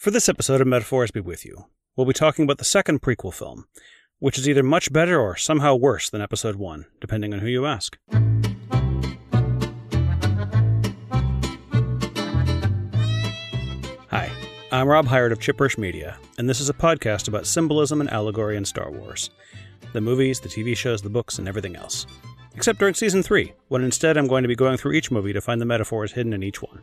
For this episode of Metaphors Be With You, we'll be talking about the second prequel film, which is either much better or somehow worse than Episode 1, depending on who you ask. Hi, I'm Rob Hyatt of Chipperish Media, and this is a podcast about symbolism and allegory in Star Wars. The movies, the TV shows, the books, and everything else. Except during Season 3, when instead I'm going to be going through each movie to find the metaphors hidden in each one.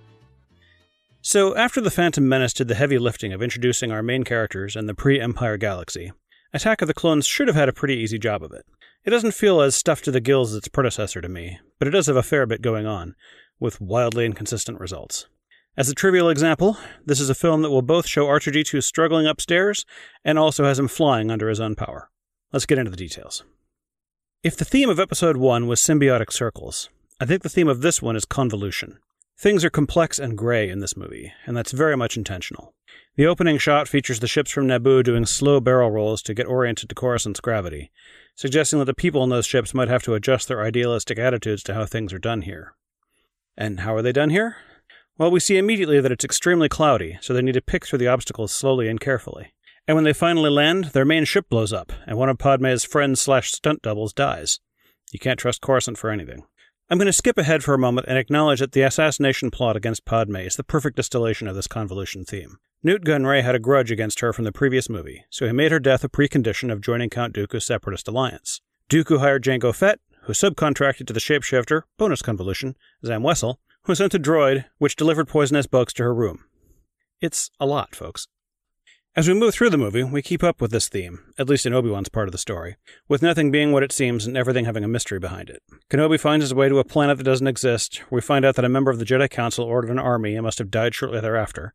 So, after The Phantom Menace did the heavy lifting of introducing our main characters and the pre-Empire galaxy, Attack of the Clones should have had a pretty easy job of it. It doesn't feel as stuffed to the gills as its predecessor to me, but it does have a fair bit going on, with wildly inconsistent results. As a trivial example, this is a film that will both show R2-D2 struggling upstairs and also has him flying under his own power. Let's get into the details. If the theme of Episode 1 was symbiotic circles, I think the theme of this one is convolution. Things are complex and gray in this movie, and that's very much intentional. The opening shot features the ships from Naboo doing slow barrel rolls to get oriented to Coruscant's gravity, suggesting that the people in those ships might have to adjust their idealistic attitudes to how things are done here. And how are they done here? Well, we see immediately that it's extremely cloudy, so they need to pick through the obstacles slowly and carefully. And when they finally land, their main ship blows up, and one of Padmé's friends/stunt doubles dies. You can't trust Coruscant for anything. I'm going to skip ahead for a moment and acknowledge that the assassination plot against Padmé is the perfect distillation of this convolution theme. Nute Gunray had a grudge against her from the previous movie, so he made her death a precondition of joining Count Dooku's Separatist Alliance. Dooku hired Jango Fett, who subcontracted to the shapeshifter, bonus convolution, Zam Wessel, who sent a droid, which delivered poisonous bugs to her room. It's a lot, folks. As we move through the movie, we keep up with this theme, at least in Obi-Wan's part of the story, with nothing being what it seems and everything having a mystery behind it. Kenobi finds his way to a planet that doesn't exist. We find out that a member of the Jedi Council ordered an army and must have died shortly thereafter.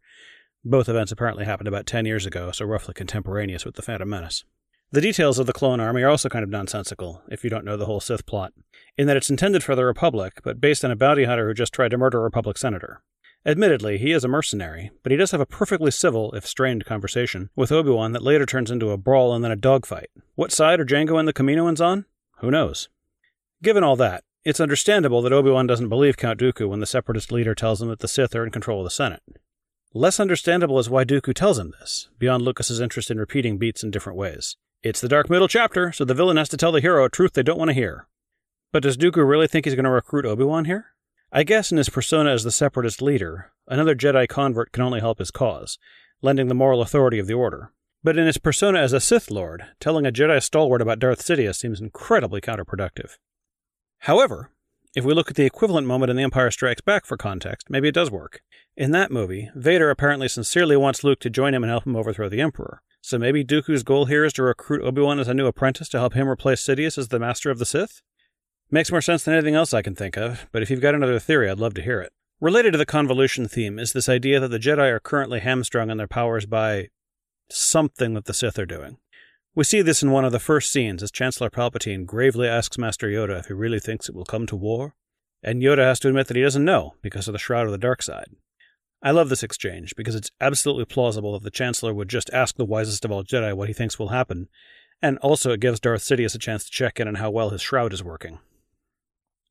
Both events apparently happened about 10 years ago, so roughly contemporaneous with The Phantom Menace. The details of the clone army are also kind of nonsensical, if you don't know the whole Sith plot, in that it's intended for the Republic, but based on a bounty hunter who just tried to murder a Republic senator. Admittedly, he is a mercenary, but he does have a perfectly civil, if strained, conversation with Obi-Wan that later turns into a brawl and then a dogfight. What side are Jango and the Kaminoans on? Who knows? Given all that, it's understandable that Obi-Wan doesn't believe Count Dooku when the Separatist leader tells him that the Sith are in control of the Senate. Less understandable is why Dooku tells him this, beyond Lucas's interest in repeating beats in different ways. It's the dark middle chapter, so the villain has to tell the hero a truth they don't want to hear. But does Dooku really think he's going to recruit Obi-Wan here? I guess in his persona as the Separatist leader, another Jedi convert can only help his cause, lending the moral authority of the Order. But in his persona as a Sith Lord, telling a Jedi stalwart about Darth Sidious seems incredibly counterproductive. However, if we look at the equivalent moment in The Empire Strikes Back for context, maybe it does work. In that movie, Vader apparently sincerely wants Luke to join him and help him overthrow the Emperor. So maybe Dooku's goal here is to recruit Obi-Wan as a new apprentice to help him replace Sidious as the Master of the Sith? Makes more sense than anything else I can think of, but if you've got another theory, I'd love to hear it. Related to the convolution theme is this idea that the Jedi are currently hamstrung in their powers by something that the Sith are doing. We see this in one of the first scenes as Chancellor Palpatine gravely asks Master Yoda if he really thinks it will come to war, and Yoda has to admit that he doesn't know because of the Shroud of the Dark Side. I love this exchange because it's absolutely plausible that the Chancellor would just ask the wisest of all Jedi what he thinks will happen, and also it gives Darth Sidious a chance to check in on how well his Shroud is working.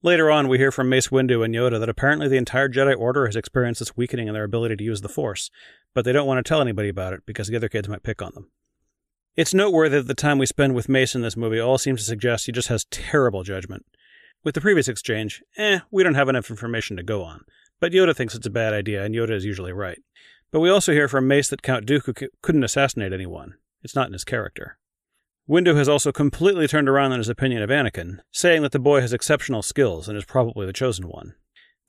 Later on, we hear from Mace Windu and Yoda that apparently the entire Jedi Order has experienced this weakening in their ability to use the Force, but they don't want to tell anybody about it because the other kids might pick on them. It's noteworthy that the time we spend with Mace in this movie all seems to suggest he just has terrible judgment. With the previous exchange, we don't have enough information to go on, but Yoda thinks it's a bad idea, and Yoda is usually right. But we also hear from Mace that Count Dooku couldn't assassinate anyone. It's not in his character. Windu has also completely turned around on his opinion of Anakin, saying that the boy has exceptional skills and is probably the chosen one.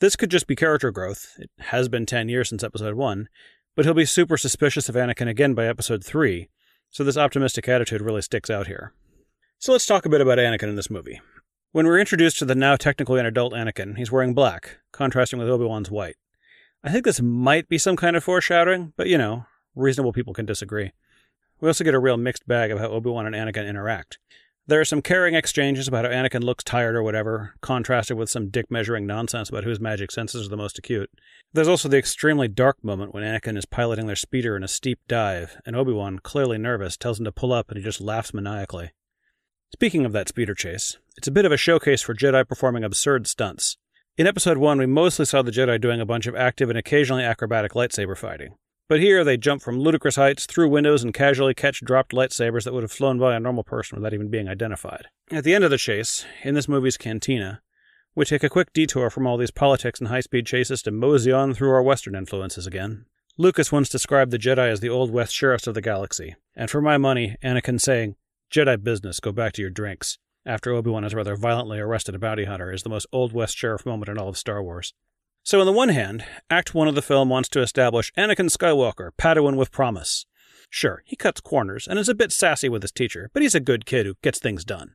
This could just be character growth. It has been 10 years since Episode 1, but he'll be super suspicious of Anakin again by Episode 3, so this optimistic attitude really sticks out here. So let's talk a bit about Anakin in this movie. When we're introduced to the now technically an adult Anakin, he's wearing black, contrasting with Obi-Wan's white. I think this might be some kind of foreshadowing, but reasonable people can disagree. We also get a real mixed bag of how Obi-Wan and Anakin interact. There are some caring exchanges about how Anakin looks tired or whatever, contrasted with some dick-measuring nonsense about whose magic senses are the most acute. There's also the extremely dark moment when Anakin is piloting their speeder in a steep dive, and Obi-Wan, clearly nervous, tells him to pull up and he just laughs maniacally. Speaking of that speeder chase, it's a bit of a showcase for Jedi performing absurd stunts. In Episode 1, we mostly saw the Jedi doing a bunch of active and occasionally acrobatic lightsaber fighting. But here they jump from ludicrous heights, through windows, and casually catch dropped lightsabers that would have flown by a normal person without even being identified. At the end of the chase, in this movie's cantina, we take a quick detour from all these politics and high-speed chases to mosey on through our Western influences again. Lucas once described the Jedi as the Old West sheriffs of the galaxy, and for my money, Anakin saying, "Jedi business, go back to your drinks," after Obi-Wan has rather violently arrested a bounty hunter is the most Old West sheriff moment in all of Star Wars. So on the one hand, Act 1 of the film wants to establish Anakin Skywalker, Padawan with promise. Sure, he cuts corners and is a bit sassy with his teacher, but he's a good kid who gets things done.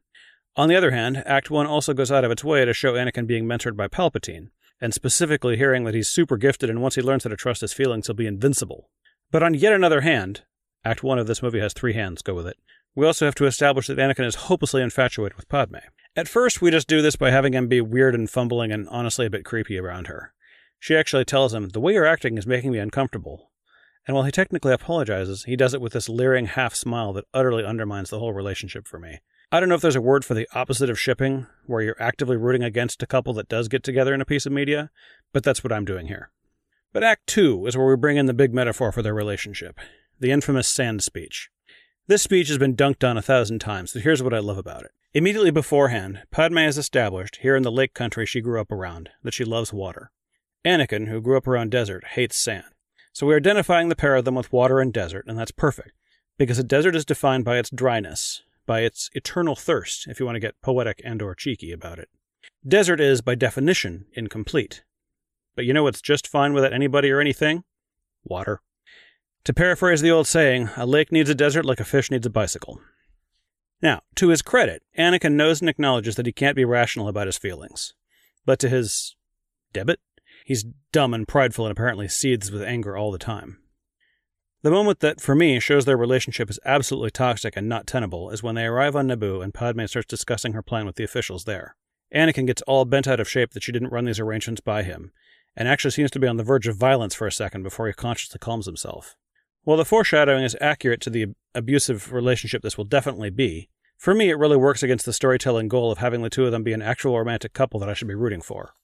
On the other hand, Act 1 also goes out of its way to show Anakin being mentored by Palpatine, and specifically hearing that he's super gifted and once he learns how to trust his feelings, he'll be invincible. But on yet another hand, Act 1 of this movie has three hands, go with it, we also have to establish that Anakin is hopelessly infatuated with Padmé. At first, we just do this by having him be weird and fumbling and honestly a bit creepy around her. She actually tells him, "The way you're acting is making me uncomfortable." And while he technically apologizes, he does it with this leering half-smile that utterly undermines the whole relationship for me. I don't know if there's a word for the opposite of shipping, where you're actively rooting against a couple that does get together in a piece of media, but that's what I'm doing here. But Act 2 is where we bring in the big metaphor for their relationship, the infamous sand speech. This speech has been dunked on 1,000 times, so here's what I love about it. Immediately beforehand, Padmé is established, here in the lake country she grew up around, that she loves water. Anakin, who grew up around desert, hates sand. So we're identifying the pair of them with water and desert, and that's perfect, because a desert is defined by its dryness, by its eternal thirst, if you want to get poetic and/or cheeky about it. Desert is, by definition, incomplete. But you know what's just fine without anybody or anything? Water. To paraphrase the old saying, a lake needs a desert like a fish needs a bicycle. Now, to his credit, Anakin knows and acknowledges that he can't be rational about his feelings. But to his debit, he's dumb and prideful and apparently seethes with anger all the time. The moment that, for me, shows their relationship is absolutely toxic and not tenable is when they arrive on Naboo and Padmé starts discussing her plan with the officials there. Anakin gets all bent out of shape that she didn't run these arrangements by him, and actually seems to be on the verge of violence for a second before he consciously calms himself. While the foreshadowing is accurate to the abusive relationship this will definitely be, for me it really works against the storytelling goal of having the two of them be an actual romantic couple that I should be rooting for.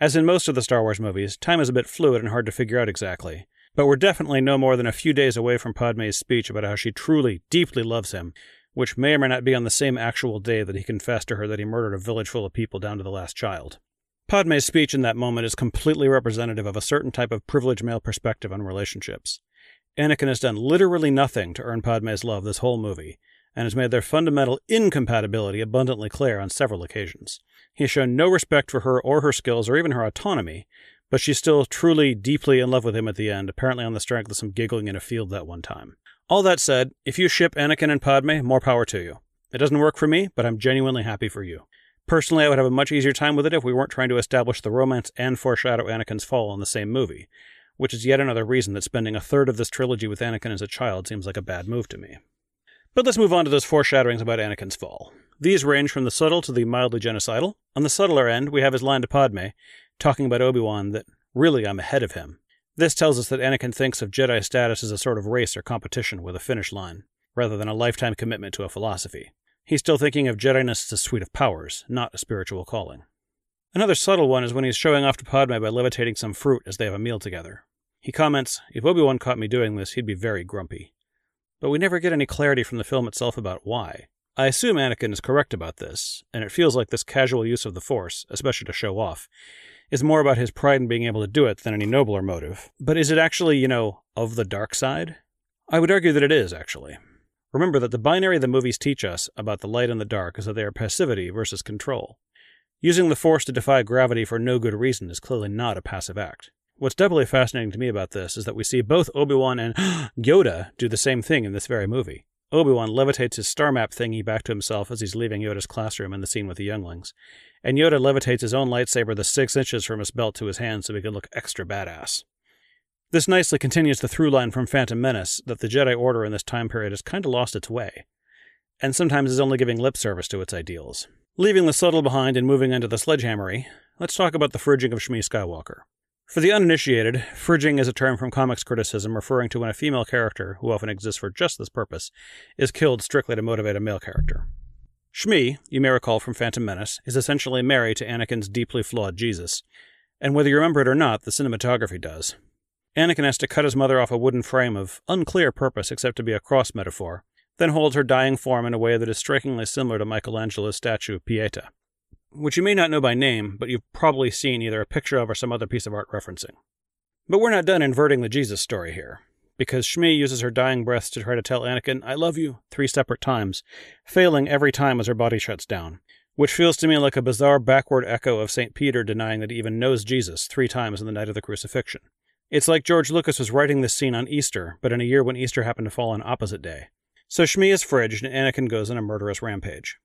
As in most of the Star Wars movies, time is a bit fluid and hard to figure out exactly, but we're definitely no more than a few days away from Padmé's speech about how she truly, deeply loves him, which may or may not be on the same actual day that he confessed to her that he murdered a village full of people down to the last child. Padmé's speech in that moment is completely representative of a certain type of privileged male perspective on relationships. Anakin has done literally nothing to earn Padmé's love this whole movie, and has made their fundamental incompatibility abundantly clear on several occasions. He has shown no respect for her or her skills or even her autonomy, but she's still truly, deeply in love with him at the end, apparently on the strength of some giggling in a field that one time. All that said, if you ship Anakin and Padmé, more power to you. It doesn't work for me, but I'm genuinely happy for you. Personally, I would have a much easier time with it if we weren't trying to establish the romance and foreshadow Anakin's fall in the same movie, which is yet another reason that spending a third of this trilogy with Anakin as a child seems like a bad move to me. But let's move on to those foreshadowings about Anakin's fall. These range from the subtle to the mildly genocidal. On the subtler end, we have his line to Padmé, talking about Obi-Wan that, "Really, I'm ahead of him." This tells us that Anakin thinks of Jedi status as a sort of race or competition with a finish line, rather than a lifetime commitment to a philosophy. He's still thinking of Jedi-ness as a suite of powers, not a spiritual calling. Another subtle one is when he's showing off to Padmé by levitating some fruit as they have a meal together. He comments, "If Obi-Wan caught me doing this, he'd be very grumpy." But we never get any clarity from the film itself about why. I assume Anakin is correct about this, and it feels like this casual use of the Force, especially to show off, is more about his pride in being able to do it than any nobler motive. But is it actually, of the dark side? I would argue that it is, actually. Remember that the binary the movies teach us about the light and the dark is that they are passivity versus control. Using the Force to defy gravity for no good reason is clearly not a passive act. What's doubly fascinating to me about this is that we see both Obi-Wan and Yoda do the same thing in this very movie. Obi-Wan levitates his star map thingy back to himself as he's leaving Yoda's classroom in the scene with the younglings, and Yoda levitates his own lightsaber the 6 inches from his belt to his hand so he can look extra badass. This nicely continues the through line from Phantom Menace that the Jedi Order in this time period has kind of lost its way, and sometimes is only giving lip service to its ideals. Leaving the subtle behind and moving into the sledgehammery, let's talk about the fridging of Shmi Skywalker. For the uninitiated, fridging is a term from comics criticism referring to when a female character, who often exists for just this purpose, is killed strictly to motivate a male character. Shmi, you may recall from Phantom Menace, is essentially Mary to Anakin's deeply flawed Jesus, and whether you remember it or not, the cinematography does. Anakin has to cut his mother off a wooden frame of unclear purpose except to be a cross metaphor, then holds her dying form in a way that is strikingly similar to Michelangelo's statue of Pieta, which you may not know by name, but you've probably seen either a picture of or some other piece of art referencing. But we're not done inverting the Jesus story here, because Shmi uses her dying breaths to try to tell Anakin, "I love you," 3 separate times, failing every time as her body shuts down, which feels to me like a bizarre backward echo of St. Peter denying that he even knows Jesus 3 times on the night of the crucifixion. It's like George Lucas was writing this scene on Easter, but in a year when Easter happened to fall on opposite day. So Shmi is fridged, and Anakin goes on a murderous rampage.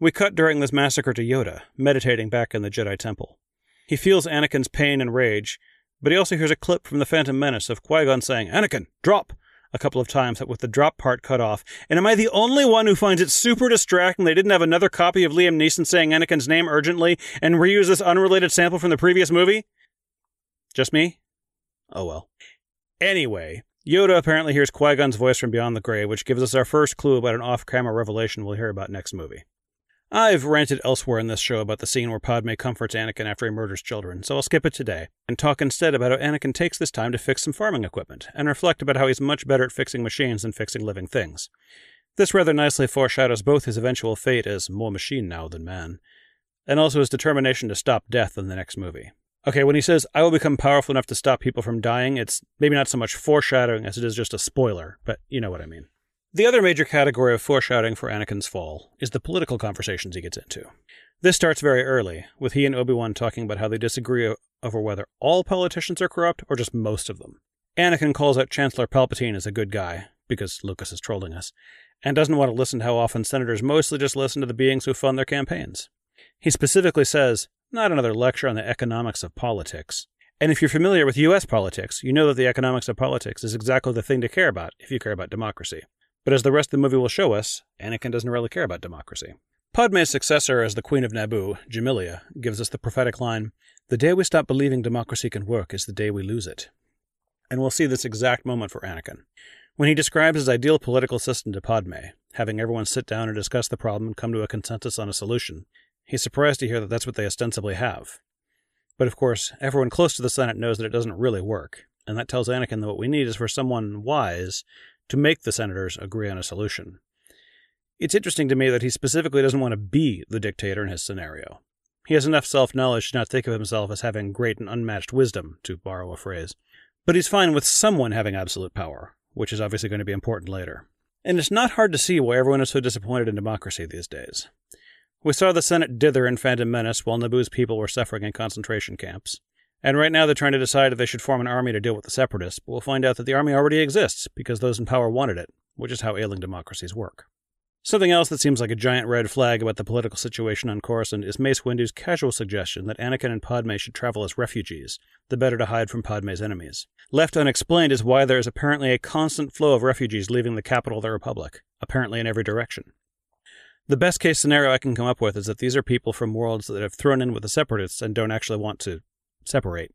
We cut during this massacre to Yoda, meditating back in the Jedi Temple. He feels Anakin's pain and rage, but he also hears a clip from The Phantom Menace of Qui-Gon saying, "Anakin, drop!" a couple of times, with the drop part cut off. And am I the only one who finds it super distracting they didn't have another copy of Liam Neeson saying Anakin's name urgently and reuse this unrelated sample from the previous movie? Just me? Oh well. Anyway, Yoda apparently hears Qui-Gon's voice from beyond the grave, which gives us our first clue about an off-camera revelation we'll hear about next movie. I've ranted elsewhere in this show about the scene where Padmé comforts Anakin after he murders children, so I'll skip it today and talk instead about how Anakin takes this time to fix some farming equipment and reflect about how he's much better at fixing machines than fixing living things. This rather nicely foreshadows both his eventual fate as more machine now than man, and also his determination to stop death in the next movie. Okay, when he says, "I will become powerful enough to stop people from dying," it's maybe not so much foreshadowing as it is just a spoiler, but you know what I mean. The other major category of foreshadowing for Anakin's fall is the political conversations he gets into. This starts very early, with he and Obi-Wan talking about how they disagree over whether all politicians are corrupt or just most of them. Anakin calls out Chancellor Palpatine as a good guy, because Lucas is trolling us, and doesn't want to listen to how often senators mostly just listen to the beings who fund their campaigns. He specifically says, "Not another lecture on the economics of politics." And if you're familiar with U.S. politics, you know that the economics of politics is exactly the thing to care about if you care about democracy. But as the rest of the movie will show us, Anakin doesn't really care about democracy. Padmé's successor as the Queen of Naboo, Jamilia, gives us the prophetic line, "The day we stop believing democracy can work is the day we lose it." And we'll see this exact moment for Anakin, when he describes his ideal political system to Padmé, having everyone sit down and discuss the problem and come to a consensus on a solution. He's surprised to hear that that's what they ostensibly have. But of course, everyone close to the Senate knows that it doesn't really work, and that tells Anakin that what we need is for someone wise to make the senators agree on a solution. It's interesting to me that he specifically doesn't want to be the dictator in his scenario. He has enough self-knowledge to not think of himself as having great and unmatched wisdom, to borrow a phrase. But he's fine with someone having absolute power, which is obviously going to be important later. And it's not hard to see why everyone is so disappointed in democracy these days. We saw the Senate dither in Phantom Menace while Naboo's people were suffering in concentration camps. And right now they're trying to decide if they should form an army to deal with the Separatists, but we'll find out that the army already exists, because those in power wanted it, which is how ailing democracies work. Something else that seems like a giant red flag about the political situation on Coruscant is Mace Windu's casual suggestion that Anakin and Padmé should travel as refugees, the better to hide from Padmé's enemies. Left unexplained is why there is apparently a constant flow of refugees leaving the capital of the Republic, apparently in every direction. The best case scenario I can come up with is that these are people from worlds that have thrown in with the Separatists and don't actually want to separate.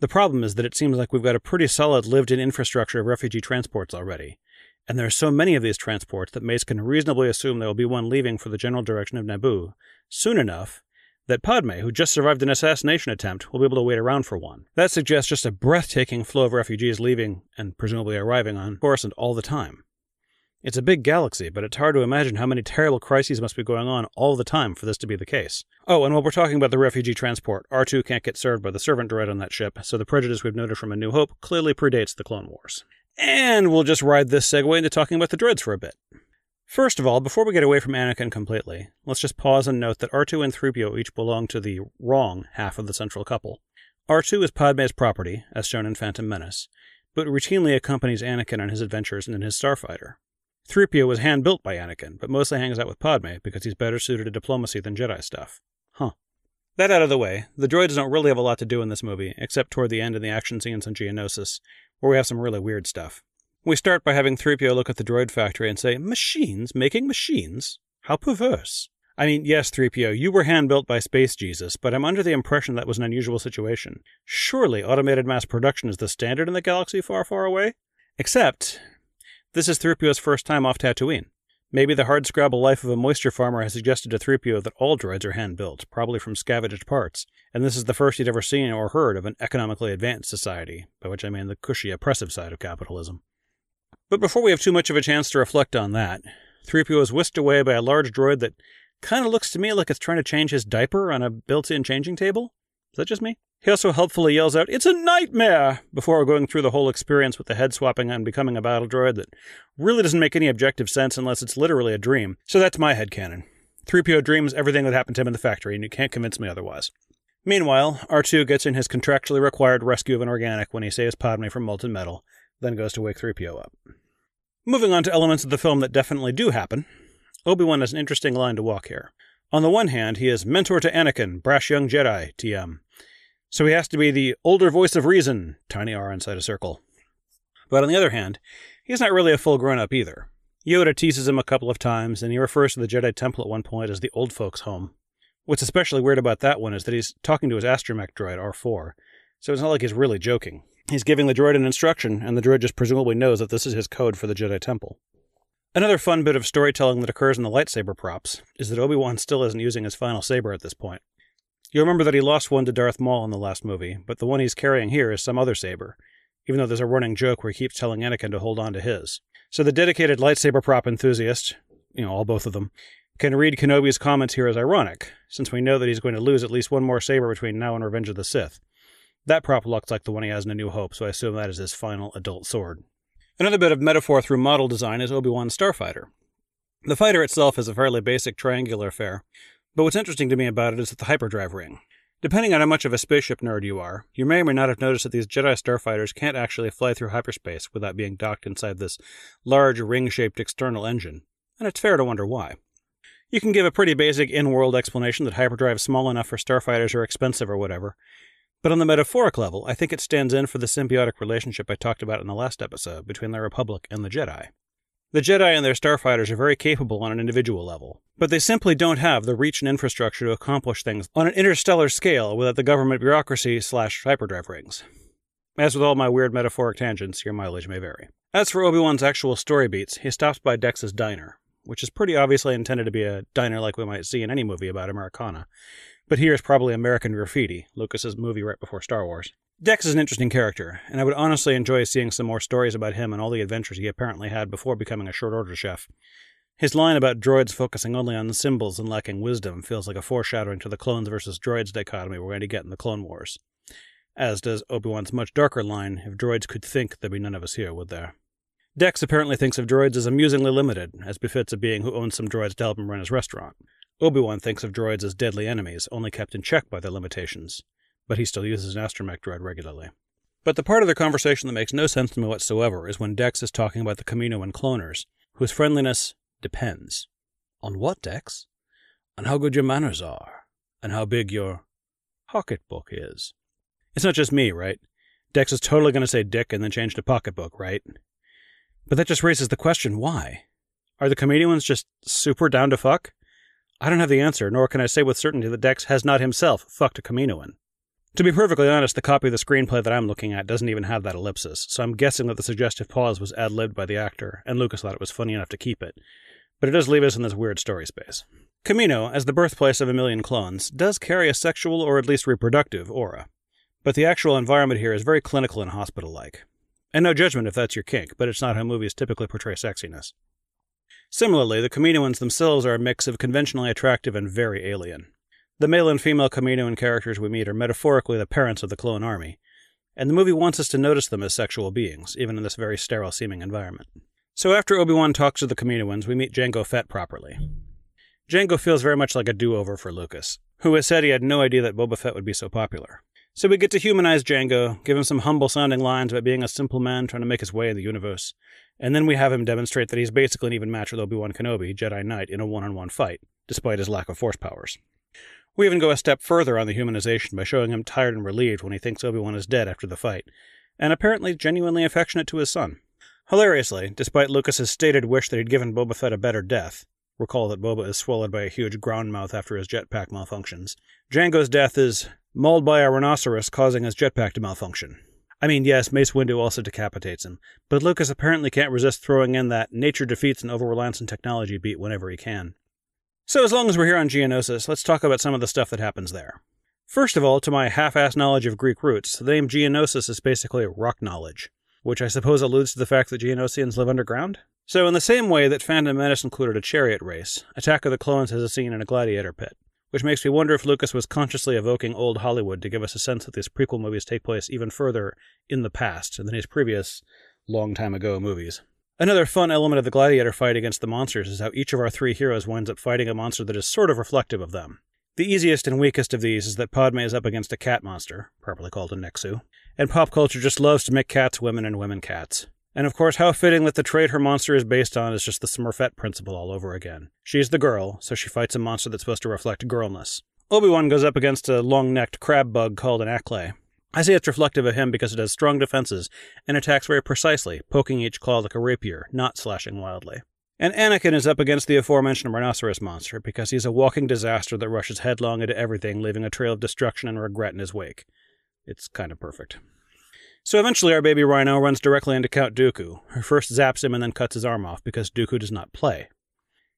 The problem is that it seems like we've got a pretty solid lived-in infrastructure of refugee transports already, and there are so many of these transports that Mace can reasonably assume there will be one leaving for the general direction of Naboo soon enough that Padmé, who just survived an assassination attempt, will be able to wait around for one. That suggests just a breathtaking flow of refugees leaving and presumably arriving on Coruscant all the time. It's a big galaxy, but it's hard to imagine how many terrible crises must be going on all the time for this to be the case. Oh, and while we're talking about the refugee transport, R2 can't get served by the servant droid on that ship, so the prejudice we've noted from A New Hope clearly predates the Clone Wars. And we'll just ride this segue into talking about the droids for a bit. First of all, before we get away from Anakin completely, let's just pause and note that R2 and Threepio each belong to the wrong half of the central couple. R2 is Padmé's property, as shown in Phantom Menace, but routinely accompanies Anakin on his adventures and in his starfighter. Threepio was hand-built by Anakin, but mostly hangs out with Padmé because he's better suited to diplomacy than Jedi stuff. That out of the way, the droids don't really have a lot to do in this movie, except toward the end in the action scenes in Geonosis, where we have some really weird stuff. We start by having Threepio look at the droid factory and say, "Machines making machines? How perverse." I mean, yes, Threepio, you were hand-built by Space Jesus, but I'm under the impression that was an unusual situation. Surely automated mass production is the standard in the galaxy far, far away? Except this is Threepio's first time off Tatooine, Maybe the hardscrabble life of a moisture farmer has suggested to Threepio that all droids are hand-built, probably from scavenged parts, and this is the first he'd ever seen or heard of an economically advanced society, by which I mean the cushy, oppressive side of capitalism. But before we have too much of a chance to reflect on that, Threepio is whisked away by a large droid that kind of looks to me like it's trying to change his diaper on a built-in changing table. Is that just me? He also helpfully yells out, "It's a nightmare!" before going through the whole experience with the head swapping and becoming a battle droid that really doesn't make any objective sense unless it's literally a dream. So that's my headcanon. Threepio dreams everything that happened to him in the factory, and you can't convince me otherwise. Meanwhile, R2 gets in his contractually required rescue of an organic when he saves Padmé from molten metal, then goes to wake Threepio up. Moving on to elements of the film that definitely do happen, Obi-Wan has an interesting line to walk here. On the one hand, he is mentor to Anakin, brash young Jedi, TM. So he has to be the older voice of reason, tiny R inside a circle. But on the other hand, he's not really a full grown-up either. Yoda teases him a couple of times, and he refers to the Jedi Temple at one point as the old folks' home. What's especially weird about that one is that he's talking to his astromech droid, R4, so it's not like he's really joking. He's giving the droid an instruction, and the droid just presumably knows that this is his code for the Jedi Temple. Another fun bit of storytelling that occurs in the lightsaber props is that Obi-Wan still isn't using his final saber at this point. You'll remember that he lost one to Darth Maul in the last movie, but the one he's carrying here is some other saber, even though there's a running joke where he keeps telling Anakin to hold on to his. So the dedicated lightsaber prop enthusiast, all both of them, can read Kenobi's comments here as ironic, since we know that he's going to lose at least one more saber between now and Revenge of the Sith. That prop looks like the one he has in A New Hope, so I assume that is his final adult sword. Another bit of metaphor through model design is Obi-Wan's starfighter. The fighter itself is a fairly basic triangular affair, but what's interesting to me about it is the hyperdrive ring. Depending on how much of a spaceship nerd you are, you may or may not have noticed that these Jedi starfighters can't actually fly through hyperspace without being docked inside this large ring-shaped external engine, and it's fair to wonder why. You can give a pretty basic in-world explanation that hyperdrive's small enough for starfighters are expensive or whatever, but on the metaphoric level, I think it stands in for the symbiotic relationship I talked about in the last episode between the Republic and the Jedi. The Jedi and their starfighters are very capable on an individual level, but they simply don't have the reach and infrastructure to accomplish things on an interstellar scale without the government bureaucracy/hyperdrive rings. As with all my weird metaphoric tangents, your mileage may vary. As for Obi-Wan's actual story beats, he stops by Dex's diner, which is pretty obviously intended to be a diner like we might see in any movie about Americana, but here is probably American Graffiti, Lucas's movie right before Star Wars. Dex is an interesting character, and I would honestly enjoy seeing some more stories about him and all the adventures he apparently had before becoming a short-order chef. His line about droids focusing only on the symbols and lacking wisdom feels like a foreshadowing to the clones versus droids dichotomy we're going to get in the Clone Wars, as does Obi-Wan's much darker line, "If droids could think, there'd be none of us here, would there?" Dex apparently thinks of droids as amusingly limited, as befits a being who owns some droids to help him run his restaurant. Obi-Wan thinks of droids as deadly enemies, only kept in check by their limitations, but he still uses an astromech droid regularly. But the part of the conversation that makes no sense to me whatsoever is when Dex is talking about the Kaminoan cloners, whose friendliness depends. On what, Dex? On how good your manners are, and how big your pocketbook is. It's not just me, right? Dex is totally going to say dick and then change to pocketbook, right? But that just raises the question, why? Are the Kaminoans just super down to fuck? I don't have the answer, nor can I say with certainty that Dex has not himself fucked a Kaminoan. To be perfectly honest, the copy of the screenplay that I'm looking at doesn't even have that ellipsis, so I'm guessing that the suggestive pause was ad-libbed by the actor, and Lucas thought it was funny enough to keep it. But it does leave us in this weird story space. Kamino, as the birthplace of a million clones, does carry a sexual or at least reproductive aura. But the actual environment here is very clinical and hospital-like. And no judgment if that's your kink, but it's not how movies typically portray sexiness. Similarly, the Kaminoans themselves are a mix of conventionally attractive and very alien. The male and female Kaminoan characters we meet are metaphorically the parents of the clone army, and the movie wants us to notice them as sexual beings, even in this very sterile-seeming environment. So after Obi-Wan talks to the Kaminoans, we meet Jango Fett properly. Jango feels very much like a do-over for Lucas, who has said he had no idea that Boba Fett would be so popular. So we get to humanize Jango, give him some humble-sounding lines about being a simple man trying to make his way in the universe, and then we have him demonstrate that he's basically an even match with Obi-Wan Kenobi, Jedi Knight, in a one-on-one fight, despite his lack of force powers. We even go a step further on the humanization by showing him tired and relieved when he thinks Obi-Wan is dead after the fight, and apparently genuinely affectionate to his son. Hilariously, despite Lucas's stated wish that he'd given Boba Fett a better death, recall that Boba is swallowed by a huge ground mouth after his jetpack malfunctions, Jango's death is mauled by a rhinoceros causing his jetpack to malfunction. I mean, yes, Mace Windu also decapitates him, but Lucas apparently can't resist throwing in that nature defeats an over-reliance on technology beat whenever he can. So as long as we're here on Geonosis, let's talk about some of the stuff that happens there. First of all, to my half-assed knowledge of Greek roots, the name Geonosis is basically rock knowledge, which I suppose alludes to the fact that Geonosians live underground? So in the same way that Phantom Menace included a chariot race, Attack of the Clones has a scene in a gladiator pit, which makes me wonder if Lucas was consciously evoking old Hollywood to give us a sense that these prequel movies take place even further in the past than his previous long-time-ago movies. Another fun element of the gladiator fight against the monsters is how each of our three heroes winds up fighting a monster that is sort of reflective of them. The easiest and weakest of these is that Padmé is up against a cat monster, properly called a Nexu, and pop culture just loves to make cats women and women cats. And of course, how fitting that the trait her monster is based on is just the Smurfette principle all over again. She's the girl, so she fights a monster that's supposed to reflect girlness. Obi-Wan goes up against a long-necked crab bug called an Akhlé. I say it's reflective of him because it has strong defenses and attacks very precisely, poking each claw like a rapier, not slashing wildly. And Anakin is up against the aforementioned rhinoceros monster because he's a walking disaster that rushes headlong into everything, leaving a trail of destruction and regret in his wake. It's kind of perfect. So eventually our baby Rhino runs directly into Count Dooku, who first zaps him and then cuts his arm off because Dooku does not play.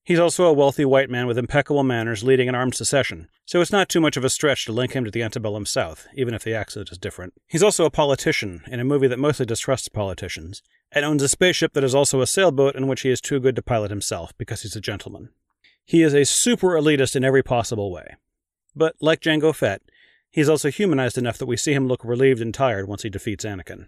He's also a wealthy white man with impeccable manners leading an armed secession, so it's not too much of a stretch to link him to the antebellum South, even if the accent is different. He's also a politician, in a movie that mostly distrusts politicians, and owns a spaceship that is also a sailboat in which he is too good to pilot himself because he's a gentleman. He is a super elitist in every possible way. But, like Jango Fett, he's also humanized enough that we see him look relieved and tired once he defeats Anakin.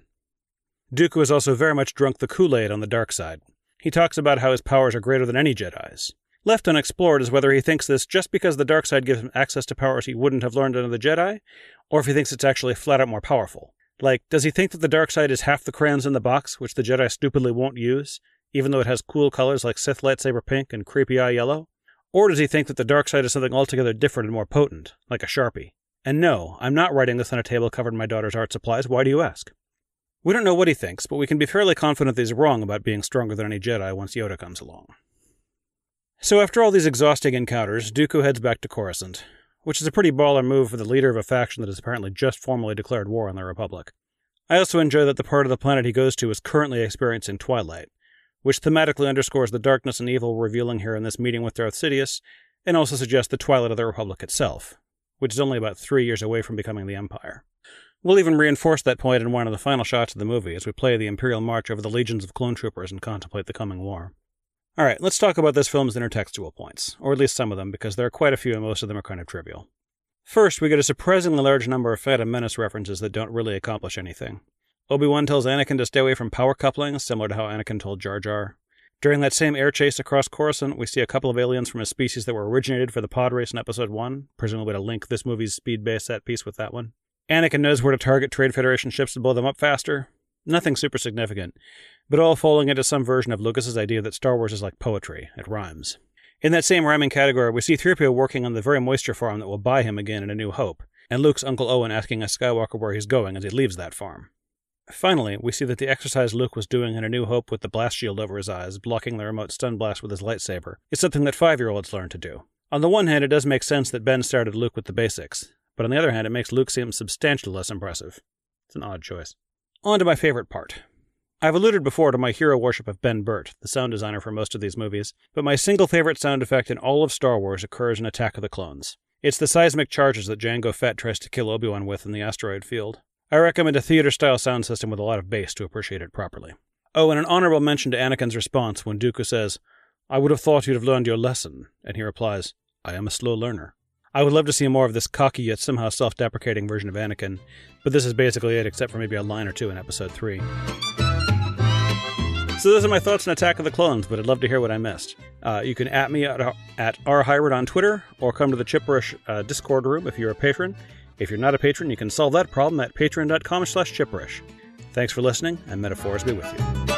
Dooku has also very much drunk the Kool-Aid on the dark side. He talks about how his powers are greater than any Jedi's. Left unexplored is whether he thinks this just because the dark side gives him access to powers he wouldn't have learned under the Jedi, or if he thinks it's actually flat out more powerful. Like, does he think that the dark side is half the crayons in the box, which the Jedi stupidly won't use, even though it has cool colors like Sith lightsaber pink and creepy eye yellow? Or does he think that the dark side is something altogether different and more potent, like a Sharpie? And no, I'm not writing this on a table covered in my daughter's art supplies, why do you ask? We don't know what he thinks, but we can be fairly confident that he's wrong about being stronger than any Jedi once Yoda comes along. So after all these exhausting encounters, Dooku heads back to Coruscant, which is a pretty baller move for the leader of a faction that has apparently just formally declared war on the Republic. I also enjoy that the part of the planet he goes to is currently experiencing twilight, which thematically underscores the darkness and evil we're revealing here in this meeting with Darth Sidious, and also suggests the twilight of the Republic itself, which is only about 3 years away from becoming the Empire. We'll even reinforce that point in one of the final shots of the movie as we play the Imperial March over the legions of clone troopers and contemplate the coming war. Alright, let's talk about this film's intertextual points, or at least some of them, because there are quite a few and most of them are kind of trivial. First, we get a surprisingly large number of Phantom Menace references that don't really accomplish anything. Obi-Wan tells Anakin to stay away from power couplings, similar to how Anakin told Jar Jar. During that same air chase across Coruscant, we see a couple of aliens from a species that were originated for the pod race in Episode 1, presumably to link this movie's speed-based set piece with that one. Anakin knows where to target Trade Federation ships to blow them up faster. Nothing super significant, but all falling into some version of Lucas's idea that Star Wars is like poetry, it rhymes. In that same rhyming category, we see Threepio working on the very moisture farm that will buy him again in A New Hope, and Luke's Uncle Owen asking a Skywalker where he's going as he leaves that farm. Finally, we see that the exercise Luke was doing in A New Hope with the blast shield over his eyes, blocking the remote stun blast with his lightsaber, is something that 5-year-olds learn to do. On the one hand, it does make sense that Ben started Luke with the basics, but on the other hand, it makes Luke seem substantially less impressive. It's an odd choice. On to my favorite part. I've alluded before to my hero worship of Ben Burtt, the sound designer for most of these movies, but my single favorite sound effect in all of Star Wars occurs in Attack of the Clones. It's the seismic charges that Jango Fett tries to kill Obi-Wan with in the asteroid field. I recommend a theater-style sound system with a lot of bass to appreciate it properly. Oh, and an honorable mention to Anakin's response when Dooku says, "I would have thought you'd have learned your lesson," and he replies, "I am a slow learner." I would love to see more of this cocky yet somehow self-deprecating version of Anakin, but this is basically it except for maybe a line or two in Episode 3. So those are my thoughts on Attack of the Clones, but I'd love to hear what I missed. You can at me at rhyward on Twitter, or come to the Chipperish Discord room if you're a patron. If you're not a patron, you can solve that problem at patreon.com/chipperish. Thanks for listening, and metaphors be with you.